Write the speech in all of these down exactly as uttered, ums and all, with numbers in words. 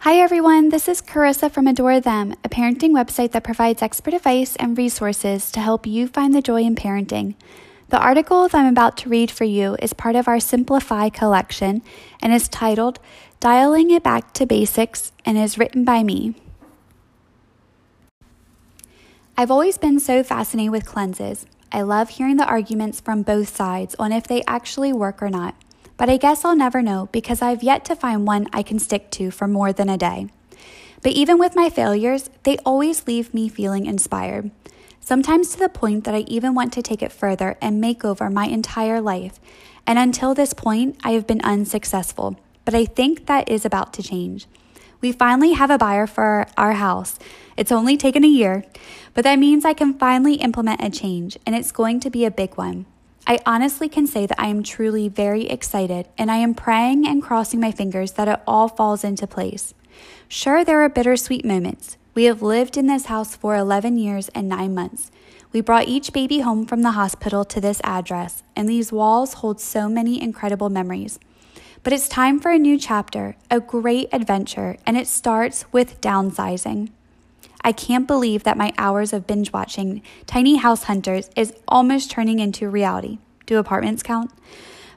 Hi everyone, this is Carissa from Adore Them, a parenting website that provides expert advice and resources to help you find the joy in parenting. The article that I'm about to read for you is part of our Simplify collection and is titled, Dialing It Back to Basics, and is written by me. I've always been so fascinated with cleanses. I love hearing the arguments from both sides on if they actually work or not. But I guess I'll never know because I've yet to find one I can stick to for more than a day. But even with my failures, they always leave me feeling inspired, sometimes to the point that I even want to take it further and make over my entire life. And until this point, I have been unsuccessful, but I think that is about to change. We finally have a buyer for our house. It's only taken a year, but that means I can finally implement a change, and it's going to be a big one. I honestly can say that I am truly very excited, and I am praying and crossing my fingers that it all falls into place. Sure, there are bittersweet moments. We have lived in this house for eleven years and nine months. We brought each baby home from the hospital to this address, and these walls hold so many incredible memories. But it's time for a new chapter, a great adventure, and it starts with downsizing. I can't believe that my hours of binge watching Tiny House Hunters is almost turning into reality. Do apartments count?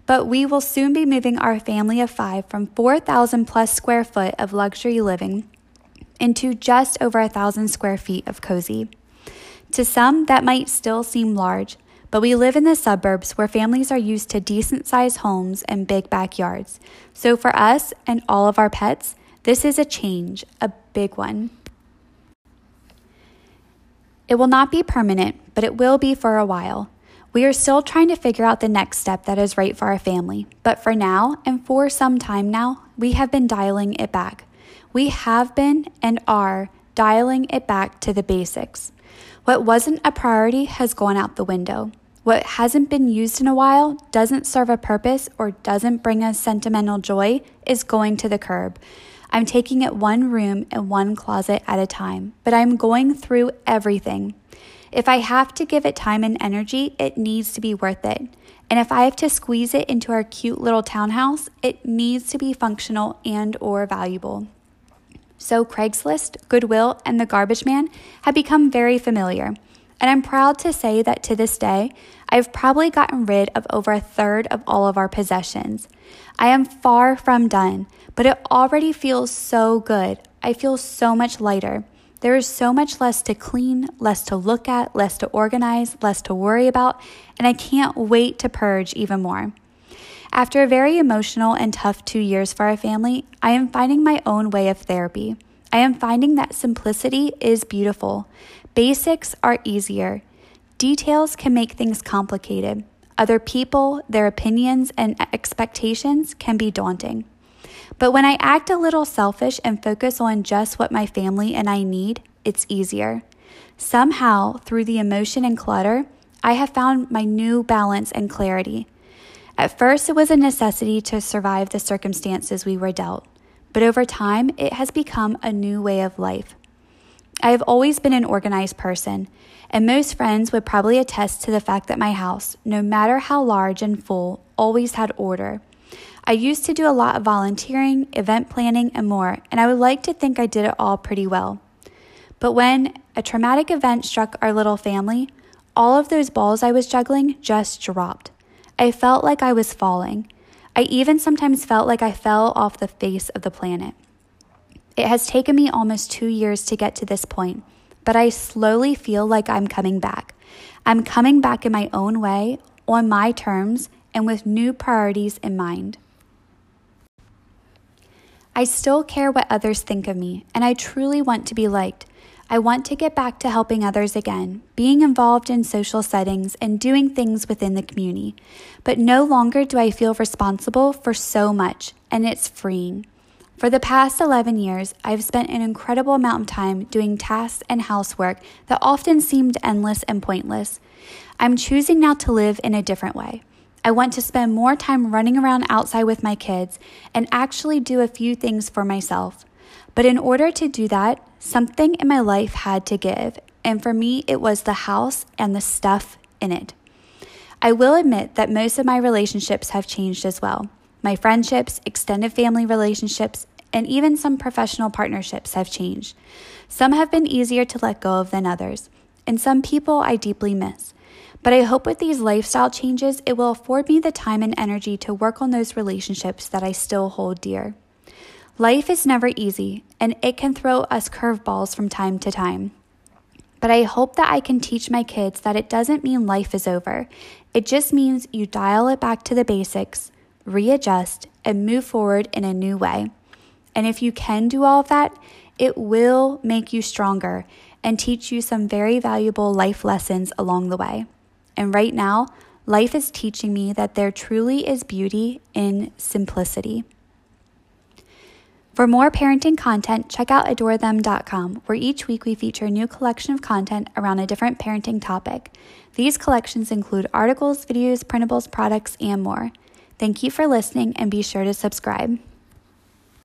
But we will soon be moving our family of five from four thousand plus square foot of luxury living into just over one thousand square feet of cozy. To some, that might still seem large, but we live in the suburbs where families are used to decent-sized homes and big backyards. So for us and all of our pets, this is a change, a big one. It will not be permanent, but it will be for a while. We are still trying to figure out the next step that is right for our family, but for now, and for some time now, we have been dialing it back. We have been and are dialing it back to the basics. What wasn't a priority has gone out the window. What hasn't been used in a while, doesn't serve a purpose, or doesn't bring us sentimental joy is going to the curb. I'm taking it one room and one closet at a time, but I'm going through everything. If I have to give it time and energy, it needs to be worth it. And if I have to squeeze it into our cute little townhouse, it needs to be functional and or valuable. So Craigslist, Goodwill, and the garbage man have become very familiar. And I'm proud to say that to this day, I've probably gotten rid of over a third of all of our possessions. I am far from done, but it already feels so good. I feel so much lighter. There is so much less to clean, less to look at, less to organize, less to worry about, and I can't wait to purge even more. After a very emotional and tough two years for our family, I am finding my own way of therapy. I am finding that simplicity is beautiful. Basics are easier. Details can make things complicated. Other people, their opinions, and expectations can be daunting. But when I act a little selfish and focus on just what my family and I need, it's easier. Somehow, through the emotion and clutter, I have found my new balance and clarity. At first, it was a necessity to survive the circumstances we were dealt. But over time, it has become a new way of life. I have always been an organized person, and most friends would probably attest to the fact that my house, no matter how large and full, always had order. I used to do a lot of volunteering, event planning, and more, and I would like to think I did it all pretty well. But when a traumatic event struck our little family, all of those balls I was juggling just dropped. I felt like I was falling. I even sometimes felt like I fell off the face of the planet. It has taken me almost two years to get to this point, but I slowly feel like I'm coming back. I'm coming back in my own way, on my terms, and with new priorities in mind. I still care what others think of me, and I truly want to be liked. I want to get back to helping others again, being involved in social settings and doing things within the community. But no longer do I feel responsible for so much, and it's freeing. For the past eleven years, I've spent an incredible amount of time doing tasks and housework that often seemed endless and pointless. I'm choosing now to live in a different way. I want to spend more time running around outside with my kids and actually do a few things for myself. But in order to do that, something in my life had to give, and for me, it was the house and the stuff in it. I will admit that most of my relationships have changed as well. My friendships, extended family relationships, and even some professional partnerships have changed. Some have been easier to let go of than others, and some people I deeply miss. But I hope with these lifestyle changes, it will afford me the time and energy to work on those relationships that I still hold dear. Life is never easy, and it can throw us curveballs from time to time. But I hope that I can teach my kids that it doesn't mean life is over. It just means you dial it back to the basics, readjust, and move forward in a new way. And if you can do all of that, it will make you stronger and teach you some very valuable life lessons along the way. And right now, life is teaching me that there truly is beauty in simplicity. For more parenting content, check out adore them dot com, where each week we feature a new collection of content around a different parenting topic. These collections include articles, videos, printables, products, and more. Thank you for listening, and be sure to subscribe.